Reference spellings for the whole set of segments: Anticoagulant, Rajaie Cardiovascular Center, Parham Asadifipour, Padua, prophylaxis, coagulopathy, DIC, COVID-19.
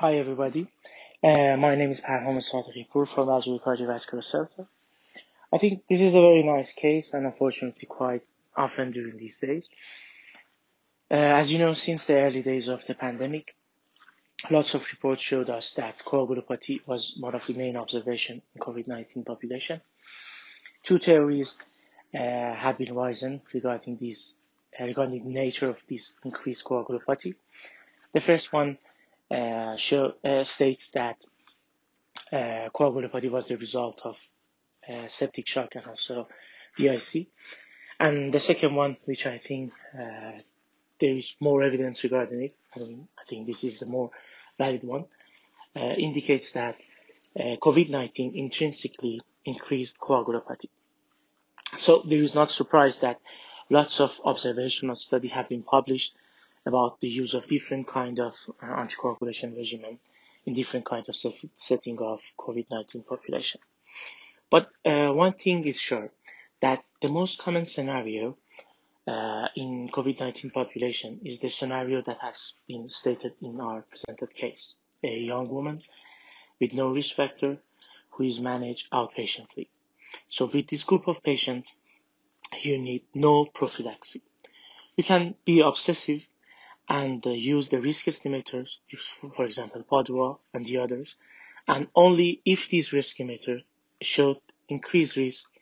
Hi everybody, my name is Parham Asadifipour from Rajaie Cardiovascular Center. I think this is a very nice case and unfortunately quite often during these days. As you know, since the early days of the pandemic, lots of reports showed us that coagulopathy was one of the main observations in COVID-19 population. Two theories have been risen regarding the nature of this increased coagulopathy. The first one states that coagulopathy was the result of septic shock and also DIC. And the second one, which I think there is more evidence regarding it, I think this is the more valid one, indicates that COVID-19 intrinsically increased coagulopathy. So there is not surprise that lots of observational studies have been published about the use of different kind of anticoagulation regimen in different kind of setting of COVID-19 population. But one thing is sure, that the most common scenario in COVID-19 population is the scenario that has been stated in our presented case. A young woman with no risk factor who is managed outpatiently. So with this group of patients, you need no prophylaxis. You can be obsessive and use the risk estimators, for example, Padua and the others, and only if these risk estimators showed increased risk,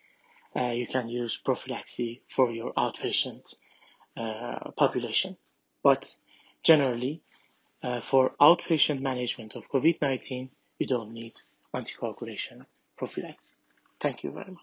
you can use prophylaxis for your outpatient population. But generally, for outpatient management of COVID-19, you don't need anticoagulation prophylaxis. Thank you very much.